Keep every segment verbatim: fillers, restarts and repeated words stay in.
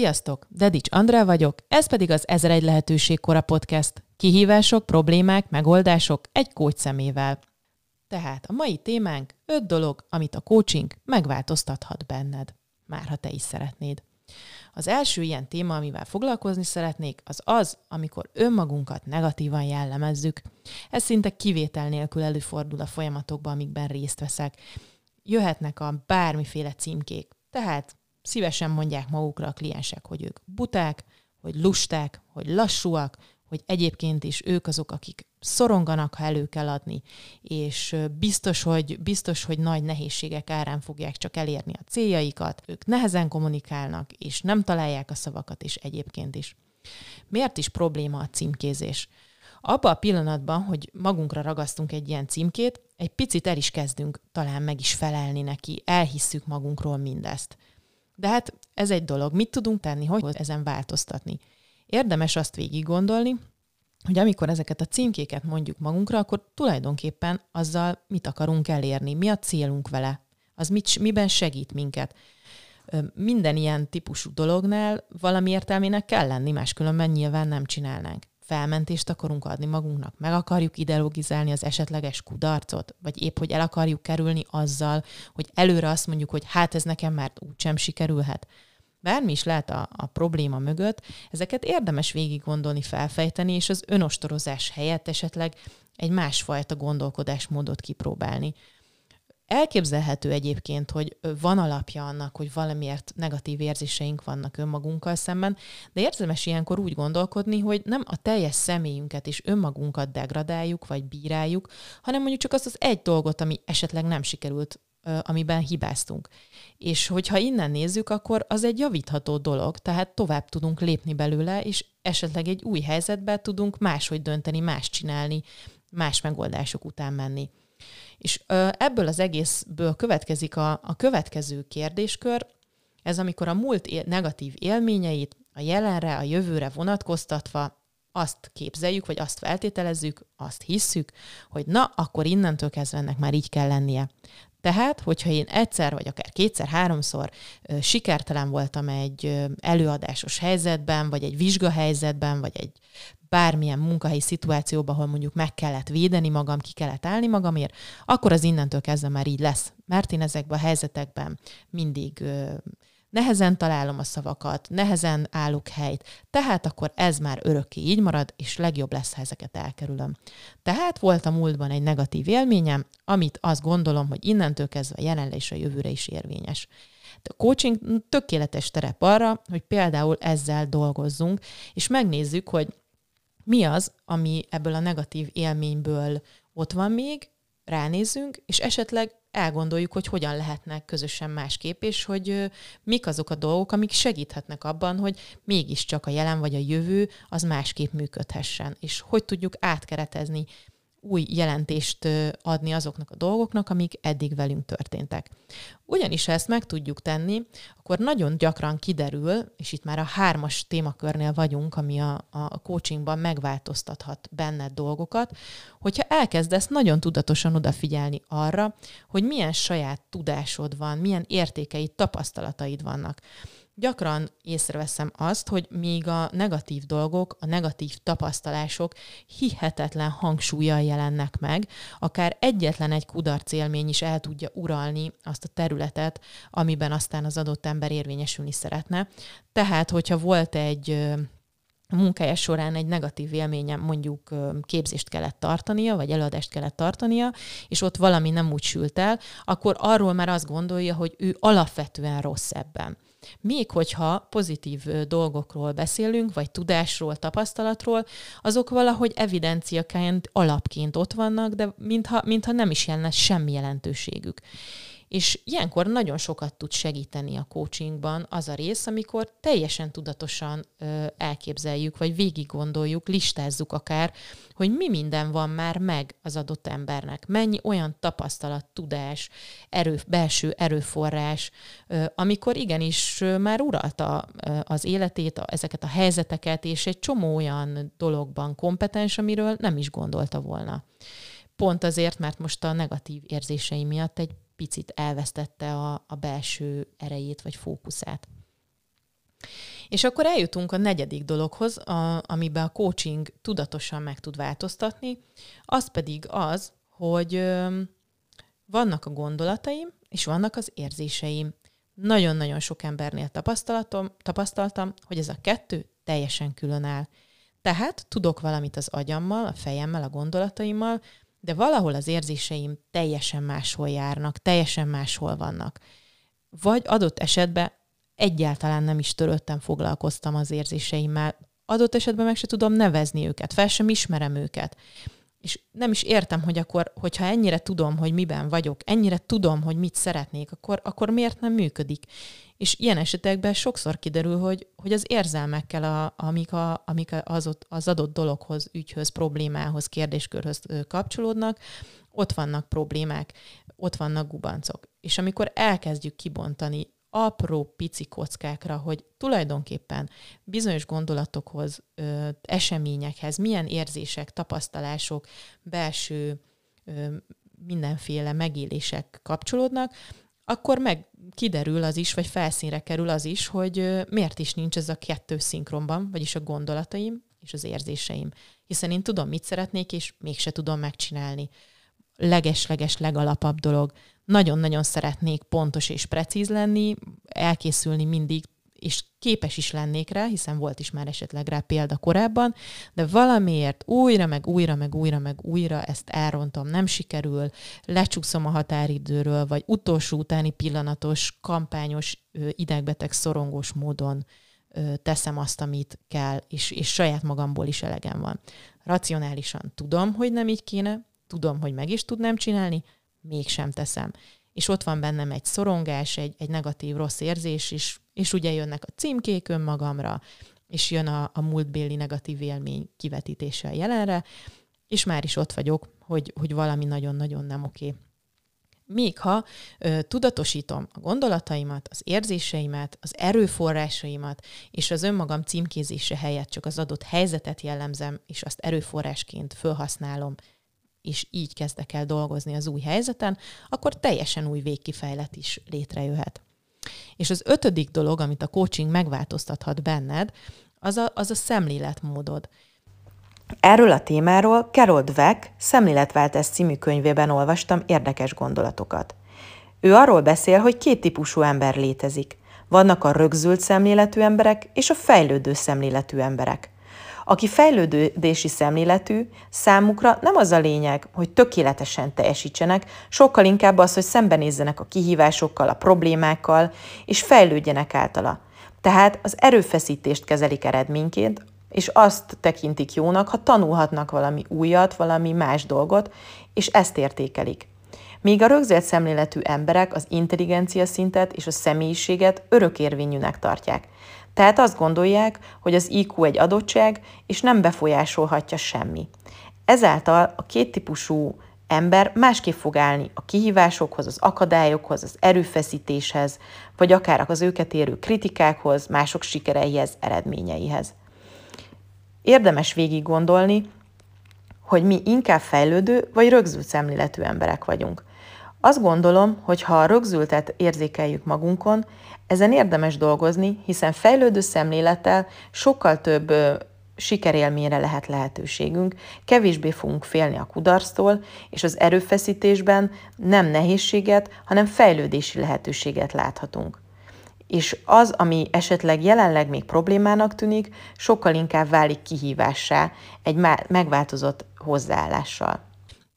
Sziasztok! Dedics Andrá vagyok, ez pedig az Ezer Egy Lehetőség Kora Podcast. Kihívások, problémák, megoldások egy coach szemével. Tehát a mai témánk öt dolog, amit a coaching megváltoztathat benned. Már ha te is szeretnéd. Az első ilyen téma, amivel foglalkozni szeretnék, az az, amikor önmagunkat negatívan jellemezzük. Ez szinte kivétel nélkül előfordul a folyamatokban, amikben részt veszek. Jöhetnek a bármiféle címkék. Tehát szívesen mondják magukra a kliensek, hogy ők buták, hogy lusták, hogy lassúak, hogy egyébként is ők azok, akik szoronganak, ha elő kell adni, és biztos, hogy, biztos, hogy nagy nehézségek árán fogják csak elérni a céljaikat, ők nehezen kommunikálnak, és nem találják a szavakat, és egyébként is. Miért is probléma a címkézés? Abban a pillanatban, hogy magunkra ragasztunk egy ilyen címkét, egy picit el is kezdünk talán meg is felelni neki, elhisszük magunkról mindezt. De hát ez egy dolog. Mit tudunk tenni, hogy ezen változtatni? Érdemes azt végig gondolni, hogy amikor ezeket a címkéket mondjuk magunkra, akkor tulajdonképpen azzal mit akarunk elérni, mi a célunk vele, az mit, miben segít minket. Minden ilyen típusú dolognál valami értelmének kell lenni, máskülönben nyilván nem csinálnánk. Felmentést akarunk adni magunknak, meg akarjuk ideologizálni az esetleges kudarcot, vagy épp, hogy el akarjuk kerülni azzal, hogy előre azt mondjuk, hogy hát ez nekem már úgysem sikerülhet. Bármi is lehet a, a probléma mögött, ezeket érdemes végig gondolni, felfejteni, és az önostorozás helyett esetleg egy másfajta gondolkodásmódot kipróbálni. Elképzelhető egyébként, hogy van alapja annak, hogy valamiért negatív érzéseink vannak önmagunkkal szemben, de érdemes ilyenkor úgy gondolkodni, hogy nem a teljes személyünket és önmagunkat degradáljuk vagy bíráljuk, hanem mondjuk csak azt az egy dolgot, ami esetleg nem sikerült, amiben hibáztunk. És hogyha innen nézzük, akkor az egy javítható dolog, tehát tovább tudunk lépni belőle, és esetleg egy új helyzetbe tudunk máshogy dönteni, más csinálni, más megoldások után menni. És ebből az egészből következik a, a következő kérdéskör, ez amikor a múlt él, negatív élményeit a jelenre, a jövőre vonatkoztatva azt képzeljük, vagy azt feltételezzük, azt hisszük, hogy na, akkor innentől kezdve ennek már így kell lennie. Tehát, hogyha én egyszer, vagy akár kétszer, háromszor sikertelen voltam egy előadásos helyzetben, vagy egy vizsgahelyzetben, vagy egy bármilyen munkahelyi szituációban, ahol mondjuk meg kellett védeni magam, ki kellett állni magamért, akkor az innentől kezdve már így lesz. Mert én ezekben a helyzetekben mindig nehezen találom a szavakat, nehezen állok helyt, tehát akkor ez már örökké így marad, és legjobb lesz, ha ezeket elkerülöm. Tehát volt a múltban egy negatív élményem, amit azt gondolom, hogy innentől kezdve a jelenre és a jövőre is érvényes. A coaching tökéletes terep arra, hogy például ezzel dolgozzunk, és megnézzük, hogy mi az, ami ebből a negatív élményből ott van még, ránézzünk, és esetleg elgondoljuk, hogy hogyan lehetnek közösen másképp, és hogy mik azok a dolgok, amik segíthetnek abban, hogy mégiscsak a jelen vagy a jövő az másképp működhessen, és hogy tudjuk átkeretezni, új jelentést adni azoknak a dolgoknak, amik eddig velünk történtek. Ugyanis ha ezt meg tudjuk tenni, akkor nagyon gyakran kiderül, és itt már a hármas témakörnél vagyunk, ami a, a coachingban megváltoztathat benned dolgokat, hogyha elkezdesz nagyon tudatosan odafigyelni arra, hogy milyen saját tudásod van, milyen értékeid, tapasztalataid vannak. Gyakran észreveszem azt, hogy még a negatív dolgok, a negatív tapasztalások hihetetlen hangsúllyal jelennek meg, akár egyetlen egy kudarc élmény is el tudja uralni azt a területet, amiben aztán az adott ember érvényesülni szeretne. Tehát, hogyha volt egy munkája során egy negatív élményem, mondjuk képzést kellett tartania, vagy előadást kellett tartania, és ott valami nem úgy sült el, akkor arról már azt gondolja, hogy ő alapvetően rossz ebben. Még hogyha pozitív dolgokról beszélünk, vagy tudásról, tapasztalatról, azok valahogy evidenciaként, alapként ott vannak, de mintha, mintha nem is jelenne semmi jelentőségük. És ilyenkor nagyon sokat tud segíteni a coachingban az a rész, amikor teljesen tudatosan elképzeljük, vagy végig gondoljuk, listázzuk akár, hogy mi minden van már meg az adott embernek. Mennyi olyan tapasztalat, tudás, erő, belső erőforrás, amikor igenis már uralta az életét, ezeket a helyzeteket, és egy csomó olyan dologban kompetens, amiről nem is gondolta volna. Pont azért, mert most a negatív érzései miatt egy picit elvesztette a, a belső erejét vagy fókuszát. És akkor eljutunk a negyedik dologhoz, a, amiben a coaching tudatosan meg tud változtatni, az pedig az, hogy ö, vannak a gondolataim, és vannak az érzéseim. Nagyon-nagyon sok embernél tapasztalatom, tapasztaltam, hogy ez a kettő teljesen különáll. Tehát tudok valamit az agyammal, a fejemmel, a gondolataimmal, de valahol az érzéseim teljesen máshol járnak, teljesen máshol vannak. Vagy adott esetben egyáltalán nem is törődtem, foglalkoztam az érzéseimmel, adott esetben meg se tudom nevezni őket, fel sem ismerem őket. És nem is értem, hogy akkor, hogyha ennyire tudom, hogy miben vagyok, ennyire tudom, hogy mit szeretnék, akkor, akkor miért nem működik? És ilyen esetekben sokszor kiderül, hogy, hogy az érzelmekkel, a, amik, a, amik az, ott, az adott dologhoz, ügyhöz, problémához, kérdéskörhöz kapcsolódnak, ott vannak problémák, ott vannak gubancok. És amikor elkezdjük kibontani apró pici kockákra, hogy tulajdonképpen bizonyos gondolatokhoz, ö, eseményekhez, milyen érzések, tapasztalások, belső ö, mindenféle megélések kapcsolódnak, akkor meg kiderül az is, vagy felszínre kerül az is, hogy ö, miért is nincs ez a kettő szinkronban, vagyis a gondolataim és az érzéseim. Hiszen én tudom, mit szeretnék, és mégse tudom megcsinálni. Leges-leges legalapabb dolog. Nagyon-nagyon szeretnék pontos és precíz lenni, elkészülni mindig, és képes is lennék rá, hiszen volt is már esetleg rá példa korábban, de valamiért újra, meg újra, meg újra, meg újra ezt elrontom, nem sikerül, lecsúszom a határidőről, vagy utolsó utáni pillanatos, kampányos, idegbeteg, szorongós módon teszem azt, amit kell, és, és saját magamból is elegem van. Racionálisan tudom, hogy nem így kéne, tudom, hogy meg is tudnám csinálni, mégsem teszem. És ott van bennem egy szorongás, egy, egy negatív rossz érzés is, és ugye jönnek a címkék önmagamra, és jön a, a múltbéli negatív élmény kivetítése a jelenre, és már is ott vagyok, hogy, hogy valami nagyon-nagyon nem oké. Még ha ö, tudatosítom a gondolataimat, az érzéseimet, az erőforrásaimat, és az önmagam címkézése helyett csak az adott helyzetet jellemzem, és azt erőforrásként felhasználom, és így kezdek el dolgozni az új helyzeten, akkor teljesen új végkifejlet is létrejöhet. És az ötödik dolog, amit a coaching megváltoztathat benned, az a, az a szemléletmódod. Erről a témáról Carol Dweck Szemléletváltás című könyvében olvastam érdekes gondolatokat. Ő arról beszél, hogy két típusú ember létezik. Vannak a rögzült szemléletű emberek és a fejlődő szemléletű emberek. Aki fejlődési szemléletű, számukra nem az a lényeg, hogy tökéletesen teljesítsenek, sokkal inkább az, hogy szembenézzenek a kihívásokkal, a problémákkal, és fejlődjenek általa. Tehát az erőfeszítést kezelik eredményként, és azt tekintik jónak, ha tanulhatnak valami újat, valami más dolgot, és ezt értékelik. Míg a rögzített szemléletű emberek az intelligencia szintet és a személyiséget örökérvényűnek tartják. Tehát azt gondolják, hogy az í kú egy adottság, és nem befolyásolhatja semmi. Ezáltal a két típusú ember másképp fog állni a kihívásokhoz, az akadályokhoz, az erőfeszítéshez, vagy akár az őket érő kritikákhoz, mások sikereihez, eredményeihez. Érdemes végig gondolni, hogy mi inkább fejlődő vagy rögzült szemléletű emberek vagyunk. Azt gondolom, hogy ha a rögzültet érzékeljük magunkon, ezen érdemes dolgozni, hiszen fejlődő szemlélettel sokkal több ö, sikerélményre lehet lehetőségünk, kevésbé fogunk félni a kudarctól, és az erőfeszítésben nem nehézséget, hanem fejlődési lehetőséget láthatunk. És az, ami esetleg jelenleg még problémának tűnik, sokkal inkább válik kihívássá egy má- megváltozott hozzáállással.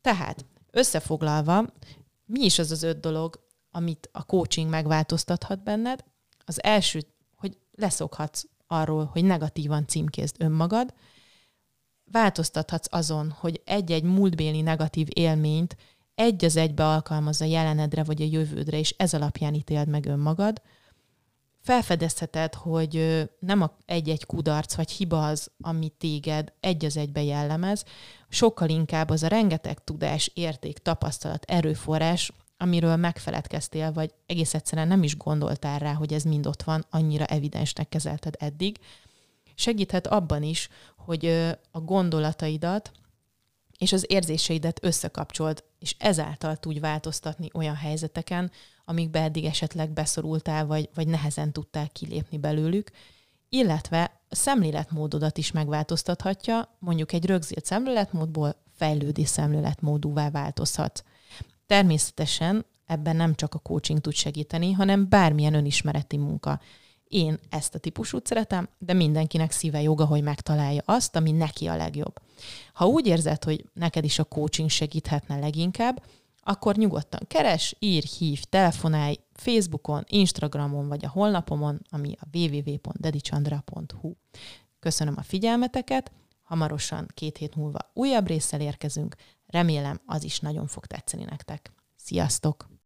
Tehát összefoglalva, mi is az az öt dolog, amit a coaching megváltoztathat benned? Az első, hogy leszokhatsz arról, hogy negatívan címkézd önmagad. Változtathatsz azon, hogy egy-egy múltbéli negatív élményt egy az egybe alkalmazz a jelenedre vagy a jövődre, és ez alapján ítéld meg önmagad. Felfedezheted, hogy nem egy-egy kudarc vagy hiba az, ami téged egy az egybe jellemez, sokkal inkább az a rengeteg tudás, érték, tapasztalat, erőforrás, amiről megfeledkeztél, vagy egész egyszerűen nem is gondoltál rá, hogy ez mind ott van, annyira evidensnek kezelted eddig. Segíthet abban is, hogy a gondolataidat és az érzéseidet összekapcsold, és ezáltal tudj változtatni olyan helyzeteken, amikbe eddig esetleg beszorultál, vagy, vagy nehezen tudtál kilépni belőlük, illetve a szemléletmódodat is megváltoztathatja, mondjuk egy rögzített szemléletmódból fejlődés szemléletmódúvá változhat. Természetesen ebben nem csak a coaching tud segíteni, hanem bármilyen önismereti munka. Én ezt a típusút szeretem, de mindenkinek szíve joga, hogy megtalálja azt, ami neki a legjobb. Ha úgy érzed, hogy neked is a coaching segíthetne leginkább, akkor nyugodtan keres, írj, hív, telefonálj Facebookon, Instagramon vagy a honlapomon, ami a double-u double-u double-u pont dedicsandra pont hu. Köszönöm a figyelmeteket, hamarosan két hét múlva újabb résszel érkezünk, remélem az is nagyon fog tetszeni nektek. Sziasztok!